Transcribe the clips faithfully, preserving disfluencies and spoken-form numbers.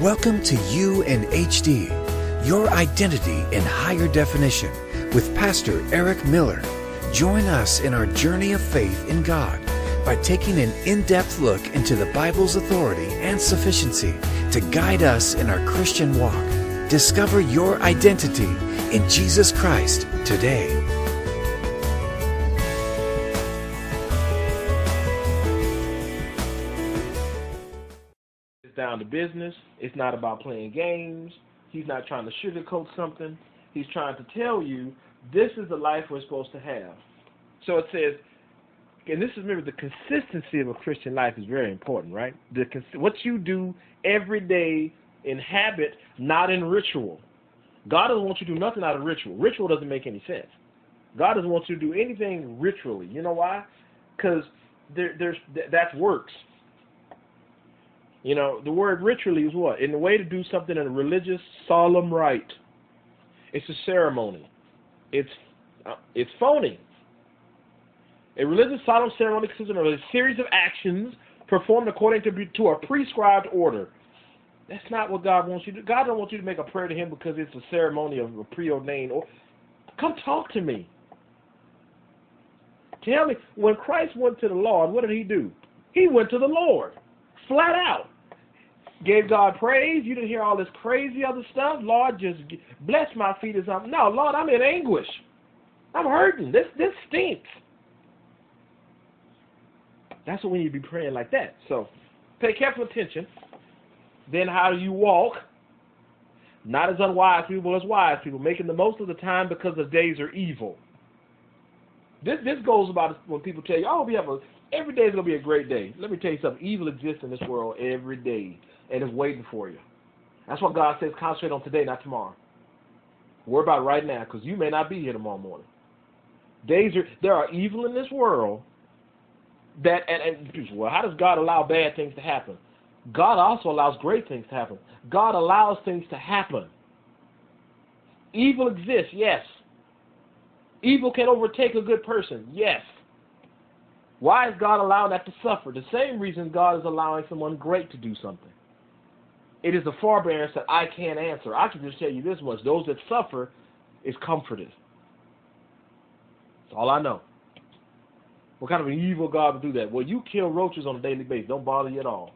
Welcome to U N H D, your identity in higher definition, with Pastor Eric Miller. Join us in our journey of faith in God by taking an in-depth look into the Bible's authority and sufficiency to guide us in our Christian walk. Discover your identity in Jesus Christ today. Down to business. It's not about playing games. He's not trying to sugarcoat something. He's trying to tell you this is the life we're supposed to have. So it says, and this is, remember, the consistency of a Christian life is very important, right? The what you do every day in habit, not in ritual. God doesn't want you to do nothing out of ritual. Ritual doesn't make any sense. God doesn't want you to do anything ritually. You know why? Because there, there's that's works. You know, the word ritually is what? In the way to do something in a religious, solemn rite. It's a ceremony. It's uh, it's phony. A religious, solemn ceremony consists of a series of actions performed according to, to a prescribed order. That's not what God wants you to do. God don't want you to make a prayer to him because it's a ceremony of a preordained order. Come talk to me. Tell me, when Christ went to the Lord, what did he do? He went to the Lord, flat out. Gave God praise. You didn't hear all this crazy other stuff. Lord, just bless my feet or something. No, Lord, I'm in anguish. I'm hurting. This this stinks. That's what we need to be praying like that. So pay careful attention. Then how do you walk? Not as unwise people as wise people, making the most of the time because the days are evil. This this goes about when people tell you, oh, we have a every day is going to be a great day. Let me tell you something. Evil exists in this world every day, and it's waiting for you. That's why God says concentrate on today, not tomorrow. Worry about right now, because you may not be here tomorrow morning. Days are, there are evil in this world. That and, and well, how does God allow bad things to happen? God also allows great things to happen. God allows things to happen. Evil exists, yes. Evil can overtake a good person, yes. Why is God allowing that to suffer? The same reason God is allowing someone great to do something. It is the forbearance that I can't answer. I can just tell you this much. Those that suffer is comforted. That's all I know. What kind of an evil God would do that? Well, you kill roaches on a daily basis. Don't bother you at all.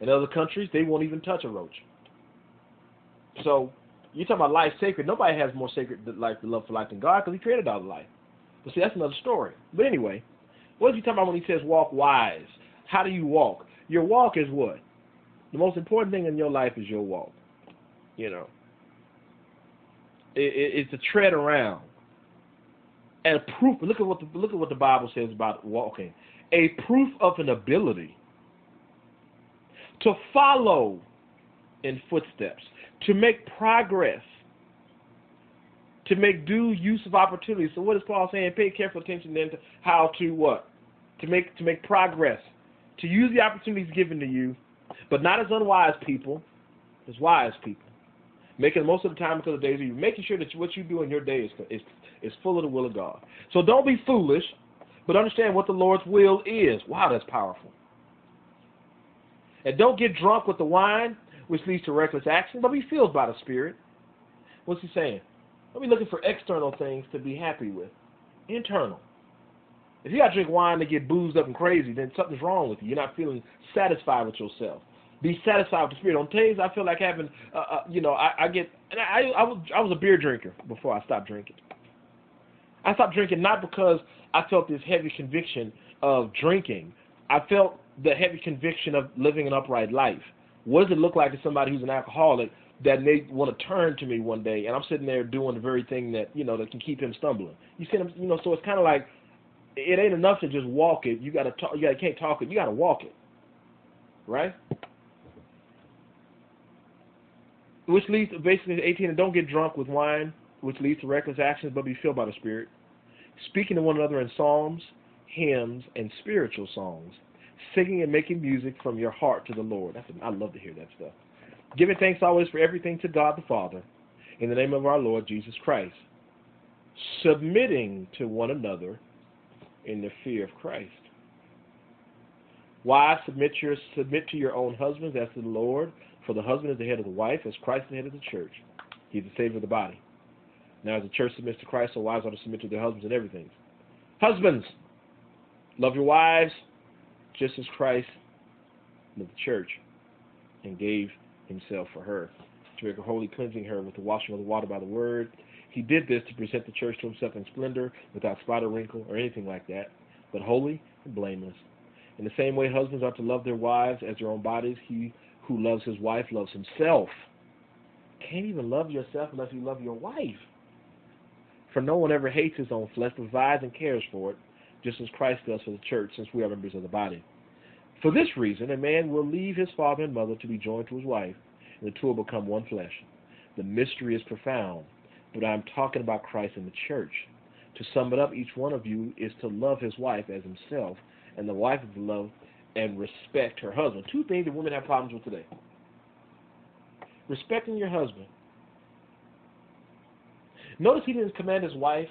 In other countries, they won't even touch a roach. So, you're talking about life sacred. Nobody has more sacred life, the love for life than God, because he created all the life. But see, that's another story. But anyway, what is he talking about when he says walk wise? How do you walk? Your walk is what? The most important thing in your life is your walk. You know, it, it, it's to tread around. And proof. Look at what the, look at what the Bible says about walking. A proof of an ability to follow in footsteps, to make progress, to make due use of opportunities. So what is Paul saying? Pay careful attention then to how to what? To make to make progress. To use the opportunities given to you, but not as unwise people, as wise people. Making the most of the time because of the days of you. Making sure that you, what you do in your day is, is, is full of the will of God. So don't be foolish, but understand what the Lord's will is. Wow, that's powerful. And don't get drunk with the wine, which leads to reckless action, but be filled by the Spirit. What's he saying? Don't be looking for external things to be happy with. Internal. If you got to drink wine to get boozed up and crazy, then something's wrong with you. You're not feeling satisfied with yourself. be satisfied with the Spirit. On days I feel like having, uh, uh, you know, I, I get, and I, I, was, I was a beer drinker before I stopped drinking. I stopped drinking not because I felt this heavy conviction of drinking. I felt the heavy conviction of living an upright life. What does it look like to somebody who's an alcoholic that may want to turn to me one day, and I'm sitting there doing the very thing that, you know, that can keep him stumbling? You see him, you know, so it's kind of like, it ain't enough to just walk it. You got to talk. You gotta, can't talk it. You got to walk it, right? Which leads to basically eighteen, and don't get drunk with wine, which leads to reckless actions, but be filled by the Spirit, speaking to one another in psalms, hymns, and spiritual songs, singing and making music from your heart to the Lord. That's a, I love to hear that stuff. Giving thanks always for everything to God the Father, in the name of our Lord Jesus Christ, submitting to one another in the fear of Christ. Wives, submit your submit to your own husbands as to the Lord, for the husband is the head of the wife, as Christ is the head of the church. He's the Savior of the body. Now as the church submits to Christ, so wives ought to submit to their husbands in everything. Husbands, love your wives, just as Christ loved the church and gave himself for her, to make her holy, cleansing her with the washing of the water by the word. He did this to present the church to himself in splendor, without spot or wrinkle or anything like that, but holy and blameless. In the same way, husbands ought to love their wives as their own bodies. He who loves his wife loves himself. Can't even love yourself unless you love your wife. For no one ever hates his own flesh, but provides and cares for it, just as Christ does for the church, since we are members of the body. For this reason, a man will leave his father and mother to be joined to his wife, and the two will become one flesh. The mystery is profound, but I'm talking about Christ and the church. To sum it up, each one of you is to love his wife as himself, and the wife is to love and respect her husband. Two things that women have problems with today. Respecting your husband. Notice he didn't command his wife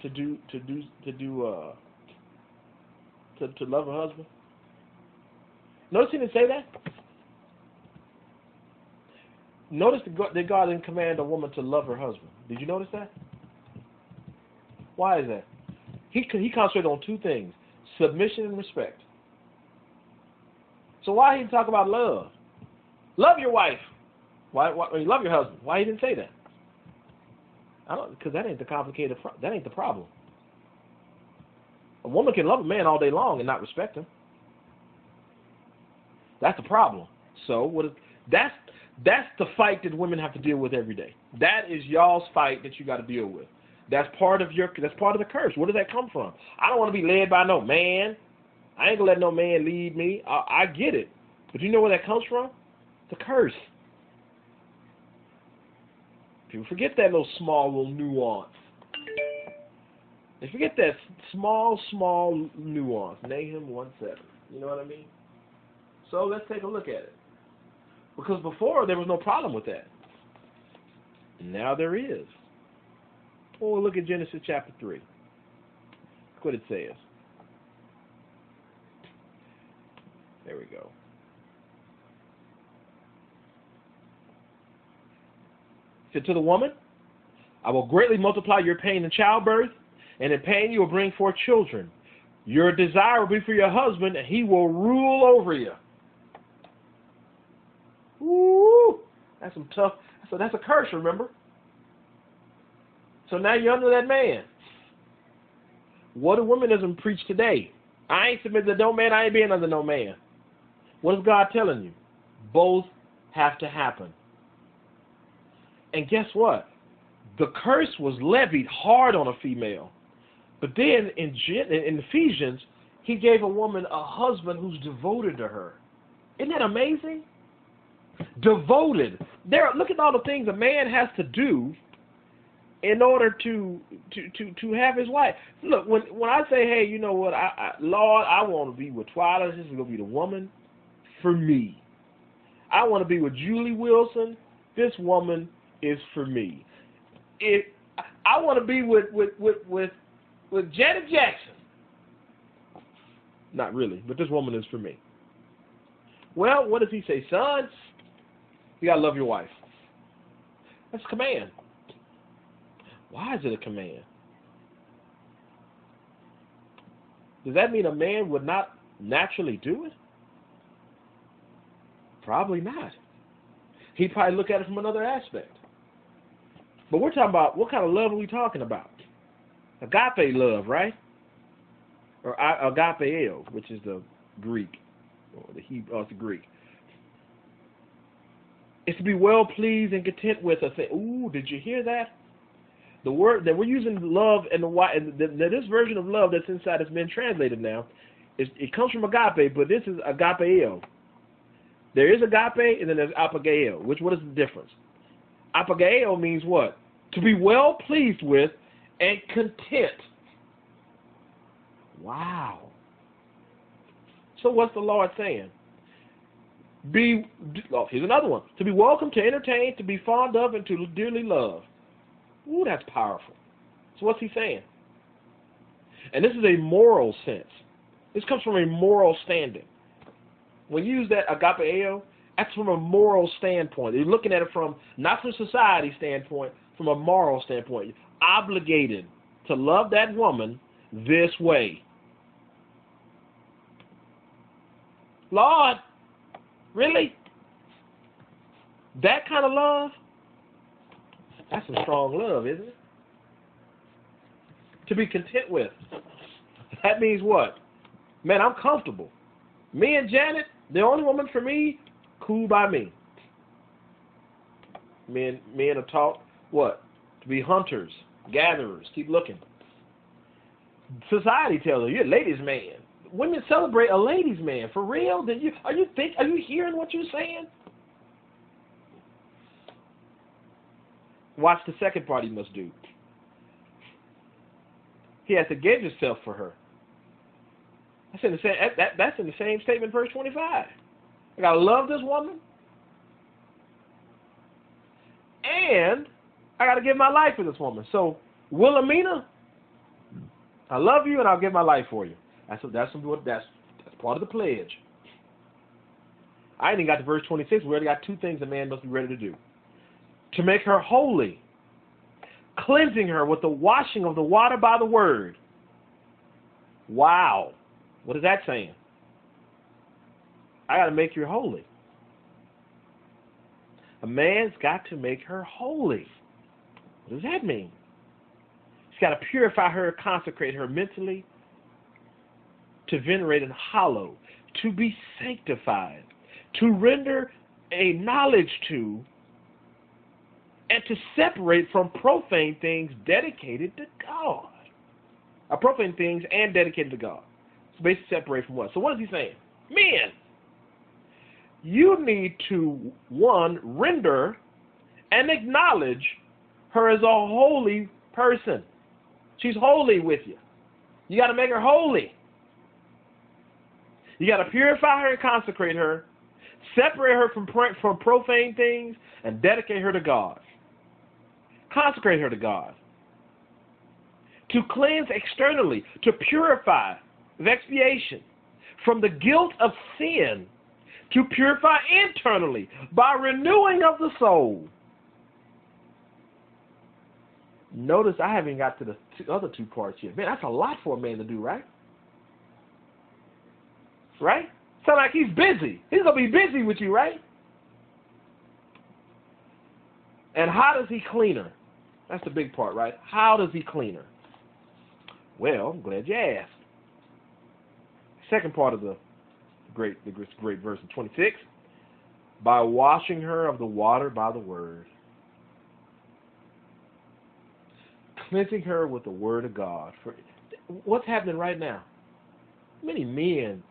to do to do to do uh to, to love her husband. Notice he didn't say that. Notice that God didn't command a woman to love her husband. Did you notice that? Why is that? He he concentrated on two things: submission and respect. So why he didn't talk about love? Love your wife. Why? why I mean, love your husband. Why he didn't say that? I don't, because that ain't the complicated. Pro that ain't the problem. A woman can love a man all day long and not respect him. That's the problem. So what? Is, that's That's the fight that women have to deal with every day. That is y'all's fight that you got to deal with. That's part of your. That's part of the curse. Where does that come from? I don't want to be led by no man. I ain't gonna let no man lead me. I, I get it, but you know where that comes from? The curse. People forget that little small little nuance. They forget that small small nuance. Nahum one seven. You know what I mean? So let's take a look at it. Because before, there was no problem with that. Now there is. Well, we'll look at Genesis chapter three. Look what it says. There we go. It said, to the woman, I will greatly multiply your pain in childbirth, and in pain you will bring forth children. Your desire will be for your husband, and he will rule over you. Ooh, that's some tough. So that's a curse, remember? So now you're under that man. What do womanism preach today? I ain't submitting to no man. I ain't being under no man. What is God telling you? Both have to happen. And guess what? The curse was levied hard on a female. But then in, in Ephesians, he gave a woman a husband who's devoted to her. Isn't that amazing? Devoted. There, look at all the things a man has to do in order to to to, to have his wife. Look, when when I say, hey, you know what, I, I Lord, I want to be with Twilight. This is gonna be the woman for me. I want to be with Julie Wilson. This woman is for me. If I want to be with with with with with Janet Jackson, not really, but this woman is for me. Well, what does he say, sons? You gotta love your wife. That's a command. Why is it a command? Does that mean a man would not naturally do it? Probably not. He'd probably look at it from another aspect. But we're talking about, what kind of love are we talking about? Agape love, right? Or agapeo, which is the Greek, or the Hebrew, or the Greek. It's to be well pleased and content with us. Ooh, did you hear that? The word that we're using, love, and the why, and the, the, this version of love that's inside has been translated now. It, it comes from agape, but this is agapeo. There is agape, and then there's apageo. Which, what is the difference? Apageo means what? To be well pleased with and content. Wow. So what's the Lord saying? Be, oh, here's another one. To be welcome, to entertain, to be fond of, and to dearly love. Ooh, that's powerful. So what's he saying? And this is a moral sense. This comes from a moral standing. When you use that agapeo, that's from a moral standpoint. You're looking at it from, not from society standpoint, from a moral standpoint. You're obligated to love that woman this way. Lord, really? That kind of love? That's some strong love, isn't it? To be content with. That means what? Man, I'm comfortable. Me and Janet, the only woman for me, cool by me. Men, men are taught what? To be hunters, gatherers. Keep looking. Society tells you, you're a ladies' man. Women celebrate a ladies' man. For real? Did you, are you think? Are you hearing what you're saying? Watch the second part he must do. He has to give himself for her. That's in the same, that, that's in the same statement, verse twenty-five. I gotta love this woman, and I gotta give my life for this woman. So, Wilhelmina, I love you, and I'll give my life for you. That's that's that's that's part of the pledge. I ain't even got to verse twenty-six. We already got two things a man must be ready to do: to make her holy, cleansing her with the washing of the water by the word. Wow. What is that saying? I got to make you holy. A man's got to make her holy. What does that mean? He's got to purify her, consecrate her mentally, to venerate and hallow, to be sanctified, to render a knowledge to, and to separate from profane things dedicated to God. Uh, profane things and dedicated to God. So basically separate from what? So what is he saying? Men, you need to, one, render and acknowledge her as a holy person. She's holy with you. You got to make her holy. You got to purify her and consecrate her, separate her from, from profane things, and dedicate her to God. Consecrate her to God. To cleanse externally, to purify, of expiation, from the guilt of sin, to purify internally by renewing of the soul. Notice I haven't got to the two, other two parts yet. Man, that's a lot for a man to do, right? Right? Sound like he's busy. He's going to be busy with you, right? And how does he clean her? That's the big part, right? How does he clean her? Well, I'm glad you asked. Second part of the great, the great verse in twenty-six, by washing her of the water by the word, cleansing her with the word of God. For what's happening right now? Many men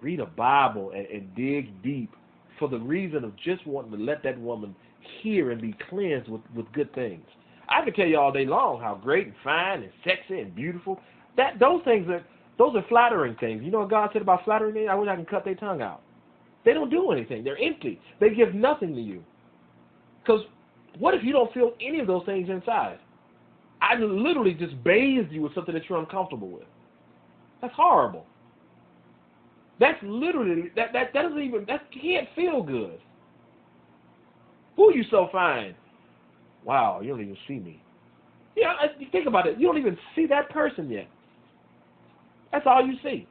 read a Bible and, and dig deep for the reason of just wanting to let that woman hear and be cleansed with, with good things. I could tell you all day long how great and fine and sexy and beautiful that those things are. Those are flattering things. You know what God said about flattering things? I wish I could cut their tongue out. They don't do anything. They're empty. They give nothing to you. Because what if you don't feel any of those things inside? I literally just bathed you with something that you're uncomfortable with. That's horrible. That's literally, that, that, that doesn't even, that can't feel good. Who are you so fine? Wow, you don't even see me. Yeah, you know, think about it. You don't even see that person yet. That's all you see.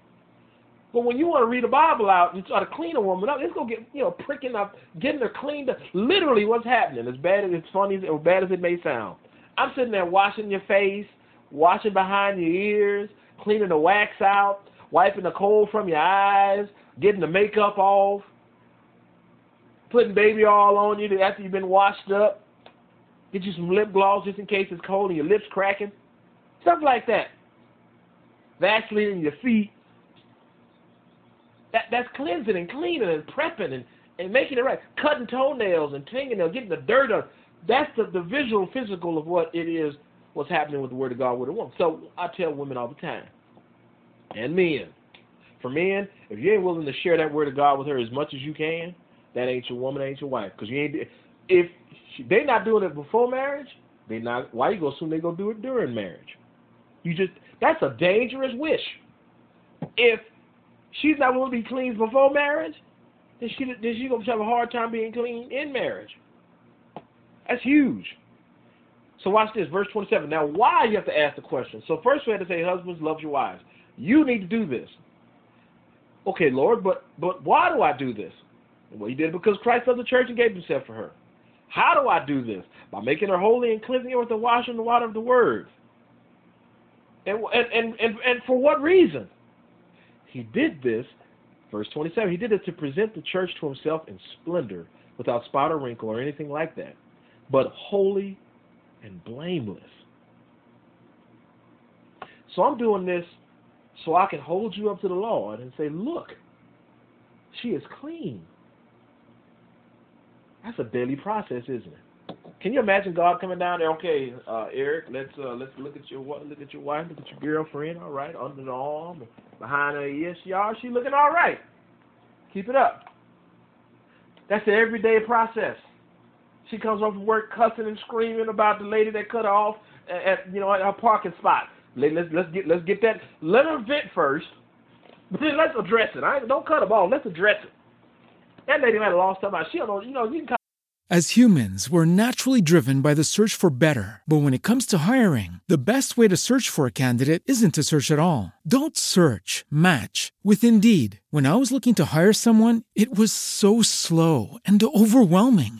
But when you want to read the Bible out and try to clean a woman up, it's going to get, you know, pricking up, getting her cleaned up. Literally what's happening, as bad as it's funny, as bad as it may sound. I'm sitting there washing your face, washing behind your ears, cleaning the wax out, wiping the coal from your eyes, getting the makeup off, putting baby oil on you after you've been washed up. Get you some lip gloss just in case it's cold and your lips cracking. Stuff like that. Vaseline in your feet. That, that's cleansing and cleaning and prepping and, and making it right. Cutting toenails and fingernails, getting the dirt on. That's the, the visual physical of what it is, what's happening with the Word of God with a woman. So I tell women all the time, and men, for men, if you ain't willing to share that Word of God with her as much as you can, that ain't your woman, that ain't your wife. Because you ain't, if she, they not doing it before marriage, they not. Why you gonna assume they gonna do it during marriage? You just, that's a dangerous wish. If she's not willing to be clean before marriage, then she then she gonna have a hard time being clean in marriage. That's huge. So watch this, verse twenty-seven. Now, why you have to ask the question? So first we had to say, husbands, love your wives. You need to do this. Okay, Lord, but but why do I do this? Well, he did it because Christ loved the church and gave himself for her. How do I do this? By making her holy and cleansing her with the washing in the water of the word. And, and, and, and, and for what reason? He did this, verse twenty-seven, he did it to present the church to himself in splendor, without spot or wrinkle or anything like that, but holy and blameless. So I'm doing this so I can hold you up to the Lord and say, look, she is clean. That's a daily process, isn't it? Can you imagine God coming down there? Okay, uh, Eric, let's uh, let's look at your look at your wife, look at your girlfriend. All right, under the arm, behind her ear. She all she looking all right. Keep it up. That's the everyday process. She comes home from work cussing and screaming about the lady that cut her off at, at you know at her parking spot. Let's let's get let's get that. Let her vent first, but then let's address it. I don't cut them off. Let's address it. That lady might have lost her mind. She don't know, you know, you can. As humans, we're naturally driven by the search for better. But when it comes to hiring, the best way to search for a candidate isn't to search at all. Don't search, match with Indeed. When I was looking to hire someone, it was so slow and overwhelming.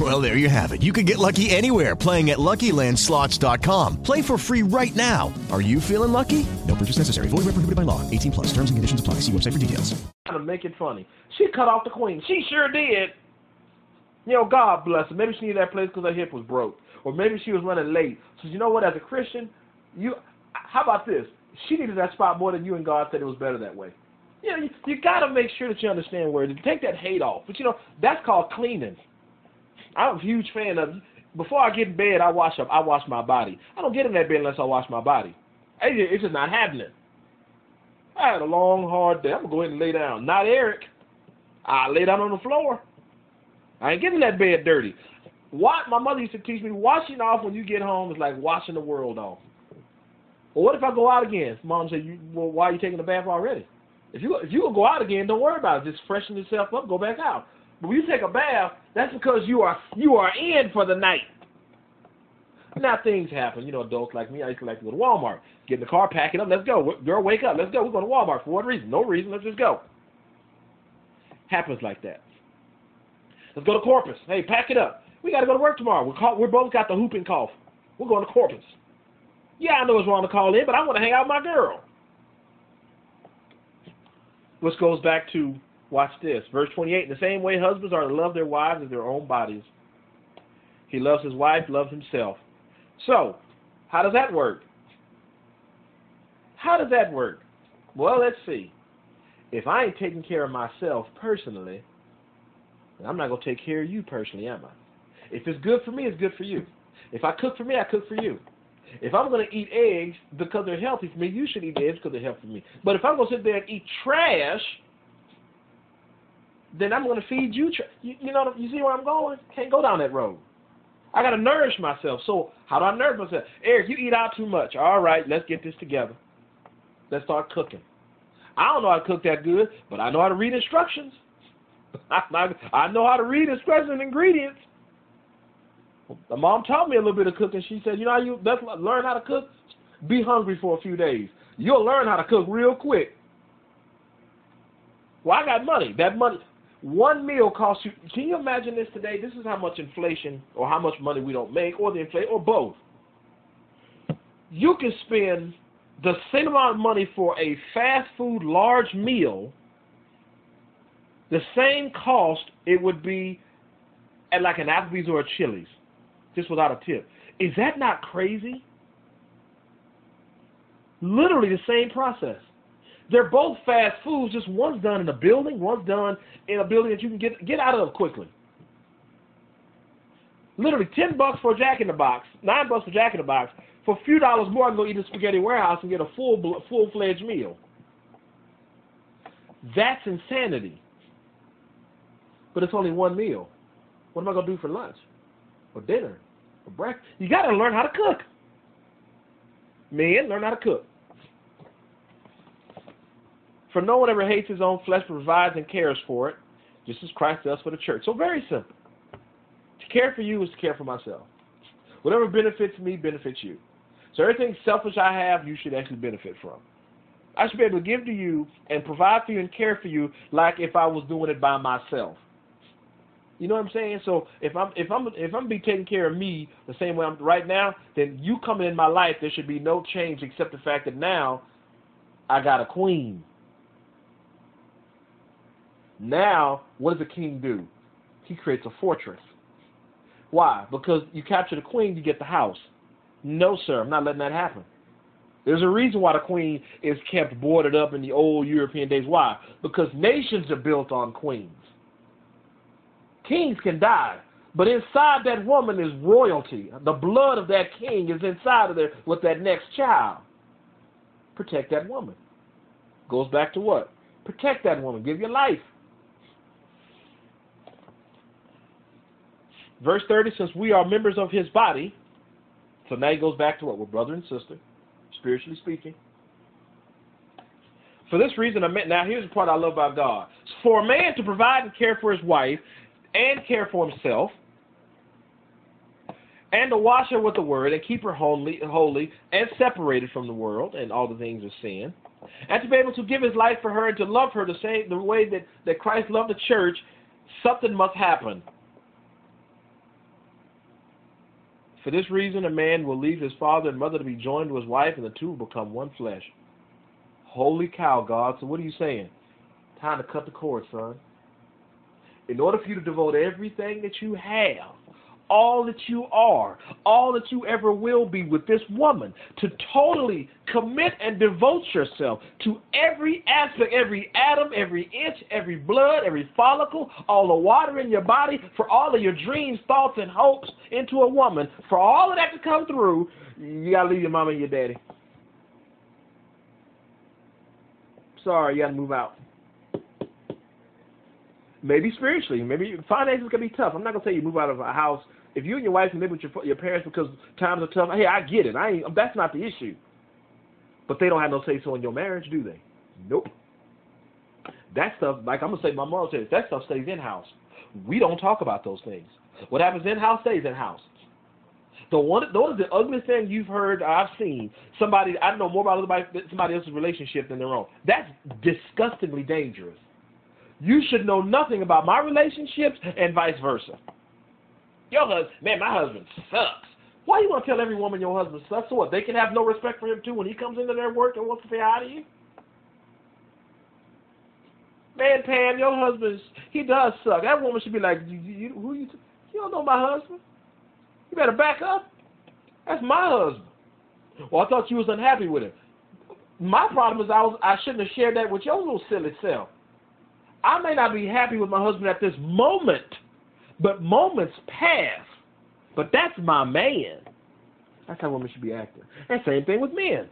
Well, there you have it. You can get lucky anywhere, playing at Lucky Land Slots dot com. Play for free right now. Are you feeling lucky? No purchase necessary. Void where prohibited by law. eighteen plus. Terms and conditions apply. See website for details. To make it funny. She cut off the queen. She sure did. You know, God bless her. Maybe she needed that place because her hip was broke. Or maybe she was running late. So you know what? As a Christian, you how about this? She needed that spot more than you, and God said it was better that way. You know, you, you got to make sure that you understand where to take that hate off. But, you know, that's called cleaning. I'm a huge fan of, before I get in bed, I wash up. I wash my body. I don't get in that bed unless I wash my body. It's just not happening. I had a long, hard day. I'm going to go ahead and lay down. Not Eric. I lay down on the floor. I ain't getting that bed dirty. What my mother used to teach me, washing off when you get home is like washing the world off. Well, what if I go out again? Mom said, you, well, why are you taking a bath already? If you if you will go out again, don't worry about it. Just freshen yourself up, go back out. But when you take a bath, that's because you are you are in for the night. Now things happen. You know, adults like me, I used to like to go to Walmart. Get in the car, pack it up, let's go. Girl, wake up, let's go. We're going to Walmart. For what reason? No reason, let's just go. Happens like that. Let's go to Corpus. Hey, pack it up. We got to go to work tomorrow. We're, call, we're both got the whooping cough. We're going to Corpus. Yeah, I know it's wrong to call in, but I want to hang out with my girl. Which goes back to, watch this, verse twenty-eight, in the same way husbands are to love their wives as their own bodies. He loves his wife, loves himself. So, how does that work? How does that work? Well, let's see. If I ain't taking care of myself personally, then I'm not going to take care of you personally, am I? If it's good for me, it's good for you. If I cook for me, I cook for you. If I'm going to eat eggs because they're healthy for me, you should eat eggs because they're healthy for me. But if I'm going to sit there and eat trash, then I'm going to feed you trash. You, you know, you see where I'm going? Can't go down that road. I got to nourish myself. So how do I nourish myself? Eric, you eat out too much. All right, let's get this together. Let's start cooking. I don't know how to cook that good, but I know how to read instructions. I know how to read instructions and ingredients. My mom taught me a little bit of cooking. She said, you know how you best learn how to cook? Be hungry for a few days. You'll learn how to cook real quick. Well, I got money. That money, one meal costs you. Can you imagine this today? This is how much inflation or how much money we don't make or the inflation or both. You can spend the same amount of money for a fast food large meal, the same cost it would be at like an Applebee's or a Chili's. Just without a tip. Is that not crazy? Literally the same process. They're both fast foods, just one's done in a building, one's done in a building that you can get get out of quickly. Literally ten bucks for a Jack in the Box, nine bucks for Jack in the Box. For a few dollars more, I can go eat at Spaghetti Warehouse and get a full, full-fledged meal. That's insanity. But it's only one meal. What am I going to do for lunch? Or dinner, or breakfast? You got to learn how to cook. Men, learn how to cook. For no one ever hates his own flesh, but provides and cares for it, just as Christ does for the church. So very simple. To care for you is to care for myself. Whatever benefits me benefits you. So everything selfish I have, you should actually benefit from. I should be able to give to you and provide for you and care for you like if I was doing it by myself. You know what I'm saying? So if I'm if I'm if I'm be taking care of me the same way I'm right now, then you coming in my life, there should be no change except the fact that now I got a queen. Now, what does a king do? He creates a fortress. Why? Because you capture the queen, you get the house. No, sir, I'm not letting that happen. There's a reason why the queen is kept boarded up in the old European days. Why? Because nations are built on queens. Kings can die, but inside that woman is royalty. The blood of that king is inside of there with that next child. Protect that woman. Goes back to what? Protect that woman. Give your life. Verse thirty, since we are members of his body, so now he goes back to what? We're brother and sister, spiritually speaking. For this reason, I meant, now here's the part I love about God. For a man to provide and care for his wife, and care for himself, and to wash her with the word, and keep her holy, holy and separated from the world and all the things of sin, and to be able to give his life for her and to love her the same the way that, that Christ loved the church, something must happen. For this reason, a man will leave his father and mother to be joined to his wife, and the two will become one flesh. Holy cow, God. So what are you saying? Time to cut the cord, son. In order for you to devote everything that you have, all that you are, all that you ever will be with this woman, to totally commit and devote yourself to every aspect, every atom, every inch, every blood, every follicle, all the water in your body, for all of your dreams, thoughts, and hopes into a woman, for all of that to come through, you got to leave your mama and your daddy. Sorry, you got to move out. Maybe spiritually, maybe finances can be tough. I'm not gonna tell you move out of a house if you and your wife can live with your your parents because times are tough. Hey, I get it. I ain't, that's not the issue. But they don't have no say so in your marriage, do they? Nope. That stuff, like I'm gonna say, my mom says that stuff stays in house. We don't talk about those things. What happens in house stays in house. The one, the one is the ugliest thing you've heard. I've seen somebody. I know more about somebody, somebody else's relationship than their own. That's disgustingly dangerous. You should know nothing about my relationships and vice versa. Your husband, man, my husband sucks. Why you want to tell every woman your husband sucks? So what, they can have no respect for him too when he comes into their work and wants to say hi to you? Man, Pam, your husband, he does suck. That woman should be like, you, you, who you, you don't know my husband. You better back up. That's my husband. Well, I thought you was unhappy with him. My problem is I was I shouldn't have shared that with your little silly self. I may not be happy with my husband at this moment, but moments pass. But that's my man. That's how women should be acting. And same thing with men.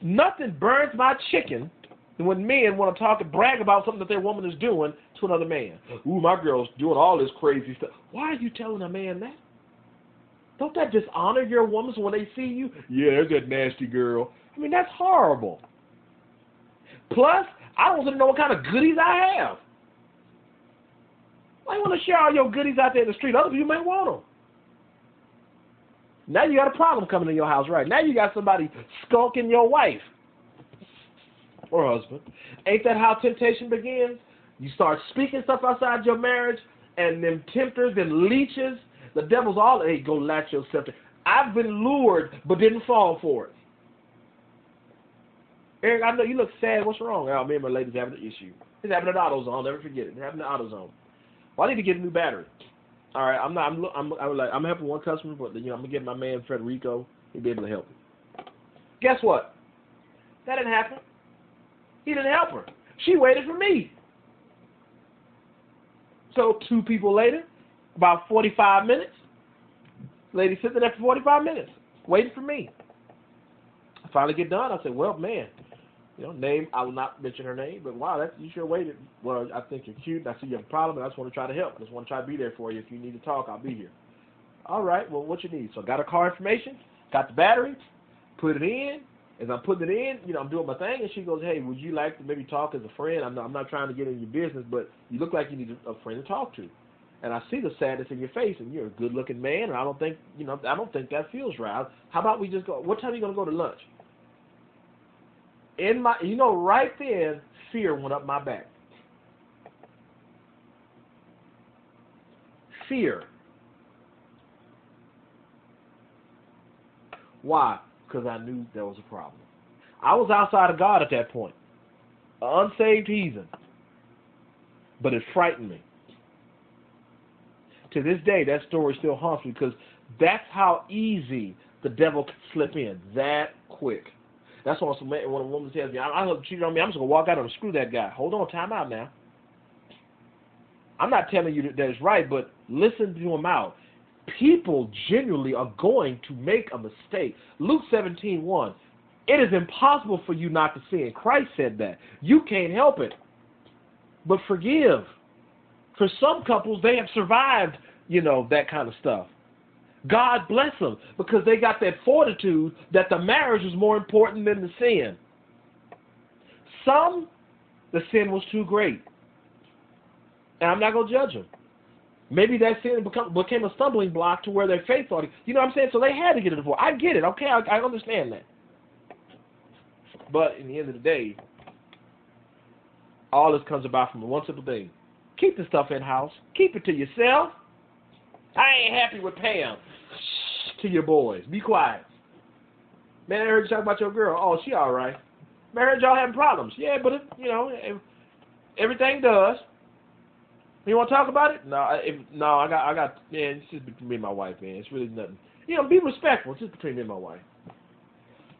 Nothing burns my chicken than when men want to talk and brag about something that their woman is doing to another man. Ooh, my girl's doing all this crazy stuff. Why are you telling a man that? Don't that dishonor your woman when they see you? Yeah, there's that nasty girl. I mean, that's horrible. Plus, I don't even know what kind of goodies I have. Why you want to share all your goodies out there in the street? Other people may want them. Now you got a problem coming to your house, right? Now you got somebody skulking your wife or husband. Ain't that how temptation begins? You start speaking stuff outside your marriage, and them tempters, them leeches, the devil's all, hey, go latch yourself to. I've been lured but didn't fall for it. Eric, I know you look sad. What's wrong? Oh, me and my lady's having an issue. It's happening at AutoZone. I'll never forget it. It's happening at AutoZone. Well, I need to get a new battery. All right, I'm not. I'm. I'm. I'm, like, I'm helping one customer, but you know, I'm gonna get my man Federico. He'll be able to help me. Guess what? That didn't happen. He didn't help her. She waited for me. So two people later, about forty-five minutes, lady sitting there for forty-five minutes waiting for me. I finally get done. I said, "Well, man, you know, name. I will not mention her name, but wow, that's, you sure waited. Well, I think you're cute. I see you have a problem, and I just want to try to help. I just want to try to be there for you. If you need to talk, I'll be here. All right. Well, what you need? So I got her car information, got the battery, put it in. As I'm putting it in, you know, I'm doing my thing, and she goes, "Hey, would you like to maybe talk as a friend? I'm not, I'm not trying to get in your business, but you look like you need a friend to talk to. And I see the sadness in your face, and you're a good-looking man, and I don't think, you know, I don't think that feels right. How about we just go? What time are you going to go to lunch?" In my, you know, right then, fear went up my back. Fear. Why? Because I knew there was a problem. I was outside of God at that point, an unsaved heathen, but it frightened me. To this day, that story still haunts me because that's how easy the devil can slip in that quick. That's why when a woman tells me, I hope cheated on me, I'm just going to walk out and screw that guy. Hold on, time out now. I'm not telling you that it's right, but listen to him out. People genuinely are going to make a mistake. Luke seventeen one, it is impossible for you not to sin. Christ said that. You can't help it. But forgive. For some couples, they have survived, you know, that kind of stuff. God bless them because they got that fortitude that the marriage was more important than the sin. Some, the sin was too great. And I'm not going to judge them. Maybe that sin become, became a stumbling block to where their faith thought, you know what I'm saying? So they had to get a divorce. I get it. Okay, I, I understand that. But in the end of the day, all this comes about from one simple thing. Keep the stuff in-house. Keep it to yourself. I ain't happy with Pam. Shh, to your boys. Be quiet. Man, I heard you talk about your girl. Oh, she all right. Man, I heard y'all having problems. Yeah, but, it, you know, it, everything does. You want to talk about it? No, if, no, I got, I got, man, it's just between me and my wife, man. It's really nothing. You know, be respectful. It's just between me and my wife.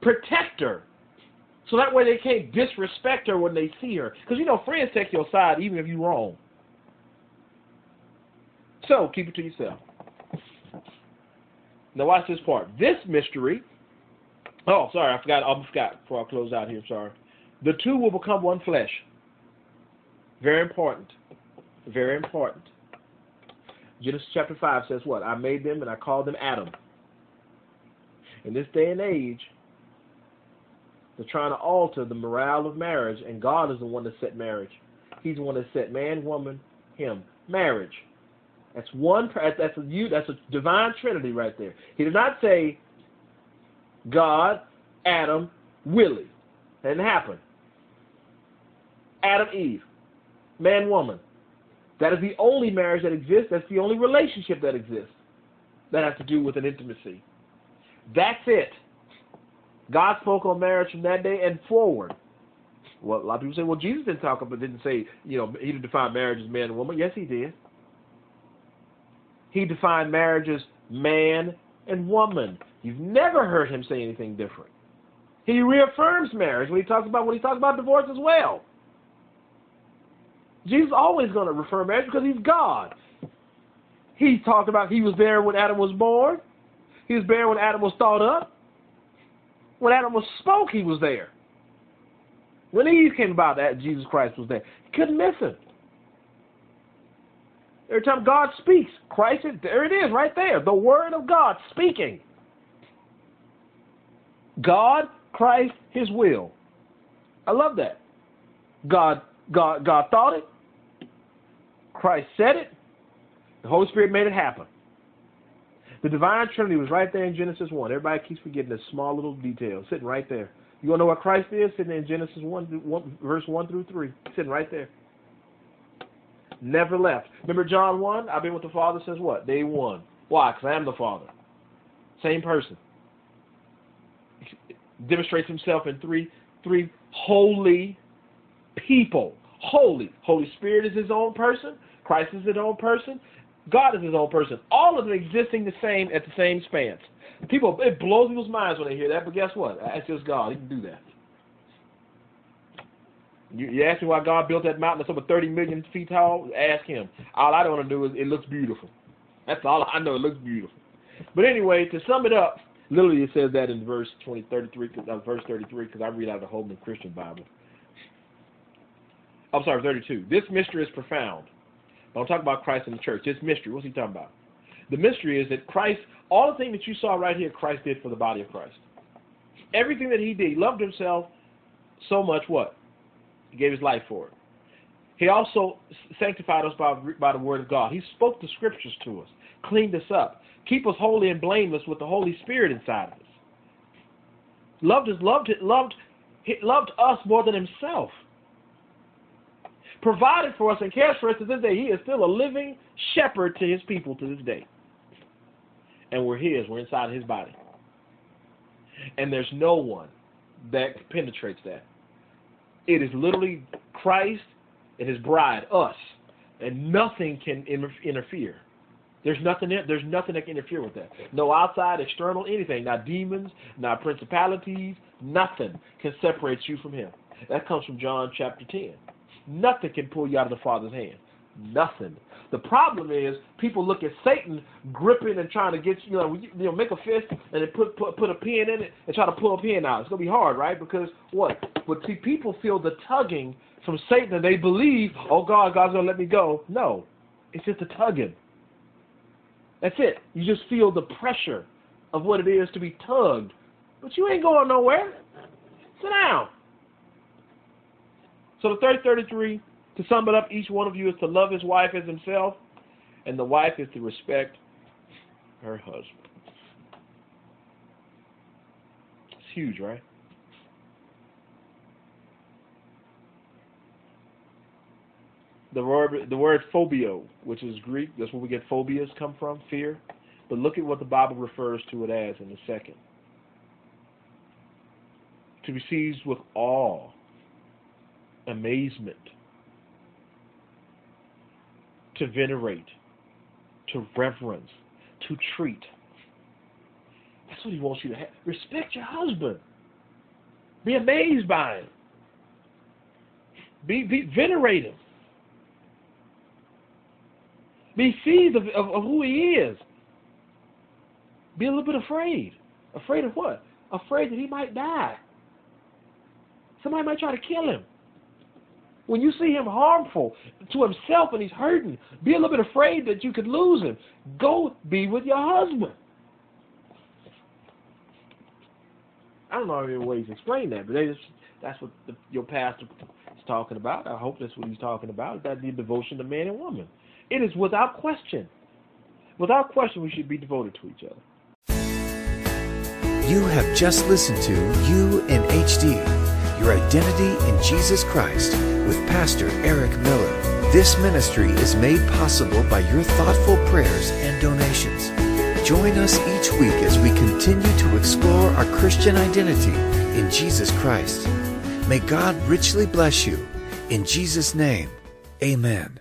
Protect her. So that way they can't disrespect her when they see her. Because, you know, friends take your side even if you're wrong. So, keep it to yourself. Now, watch this part. This mystery. Oh, sorry, I forgot. I forgot before I close out here. I'm sorry. The two will become one flesh. Very important. Very important. Genesis chapter five says what? I made them and I called them Adam. In this day and age, they're trying to alter the morale of marriage, and God is the one that set marriage. He's the one that set man, woman, him. Marriage. That's one. That's a you. That's a divine trinity right there. He did not say God, Adam, Willie. That didn't happen. Adam, Eve, man, woman. That is the only marriage that exists. That's the only relationship that exists that has to do with an intimacy That's it. God spoke on marriage from that day and forward. Well, a lot of people say, well, Jesus didn't talk about, didn't say, you know, he didn't define marriage as man and woman. Yes, he did. He defined marriage as man and woman. You've never heard him say anything different. He reaffirms marriage when he talks about when he talks about divorce as well. Jesus is always going to refer marriage because he's God. He talked about he was there when Adam was born. He was there when Adam was thought up. When Adam was spoke, he was there. When Eve came about, that Jesus Christ was there. He couldn't miss him. Every time God speaks, Christ is there. It is right there. The Word of God speaking. God, Christ, His will. I love that. God, God, God thought it. Christ said it. The Holy Spirit made it happen. The divine Trinity was right there in Genesis one. Everybody keeps forgetting this small little detail. Sitting right there. You want to know what Christ is? Sitting in Genesis one, verse one through three. Sitting right there. Never left. Remember John one? I've been with the Father since what? Day one. Why? Because I am the Father. Same person. Demonstrates himself in three three holy people. Holy. Holy Spirit is his own person. Christ is his own person. God is his own person. All of them existing the same at the same span. People, it blows people's minds when they hear that, but guess what? That's just God. He can do that. You, you ask me why God built that mountain that's over thirty million feet tall? Ask him. All I don't want to do is it looks beautiful. That's all I know. It looks beautiful. But anyway, to sum it up, literally it says that in verse twenty, thirty-three, uh, verse thirty-three, because I read out of the Holman Christian Bible. I'm sorry, thirty-two. This mystery is profound. Don't talk about Christ in the church. This mystery, what's he talking about? The mystery is that Christ, all the things that you saw right here, Christ did for the body of Christ. Everything that he did, he loved himself so much, what? He gave his life for it. He also sanctified us by, by the word of God. He spoke the scriptures to us, cleaned us up, keep us holy and blameless with the Holy Spirit inside of us. Loved us, loved it, loved, he loved us more than himself. Provided for us and cares for us to this day. He is still a living shepherd to his people to this day. And we're his. We're inside of his body. And there's no one that penetrates that. It is literally Christ and his bride, us. And nothing can interfere. There's nothing, there's nothing that can interfere with that. No outside, external, anything. Not demons, not principalities, nothing can separate you from him. That comes from John chapter ten. Nothing can pull you out of the Father's hand. Nothing. The problem is people look at Satan gripping and trying to get you know, you know make a fist and then put, put put a pin in it and try to pull a pin out. It's gonna be hard, right? Because what? But see, people feel the tugging from Satan and they believe, oh God, God's gonna let me go. No, it's just a tugging. That's it. You just feel the pressure of what it is to be tugged, but you ain't going nowhere. Sit down. So the thirty thirty-three, to sum it up, each one of you is to love his wife as himself, and the wife is to respect her husband. It's huge, right? The word, the word phobio, which is Greek, that's where we get phobias come from, fear. But look at what the Bible refers to it as in a second. To be seized with awe. Amazement, to venerate, to reverence, to treat. That's what he wants you to have. Respect your husband. Be amazed by him. Be, be venerate him. Be seized of, of, of who he is. Be a little bit afraid. Afraid of what? Afraid that he might die. Somebody might try to kill him. When you see him harmful to himself and he's hurting, be a little bit afraid that you could lose him. Go be with your husband. I don't know how many ways to explain that, but they just, that's what the, your pastor is talking about. I hope that's what he's talking about, that the devotion to man and woman. It is without question. Without question, we should be devoted to each other. You have just listened to U N H D. Your Identity in Jesus Christ with Pastor Eric Miller. This ministry is made possible by your thoughtful prayers and donations. Join us each week as we continue to explore our Christian identity in Jesus Christ. May God richly bless you. In Jesus' name, amen.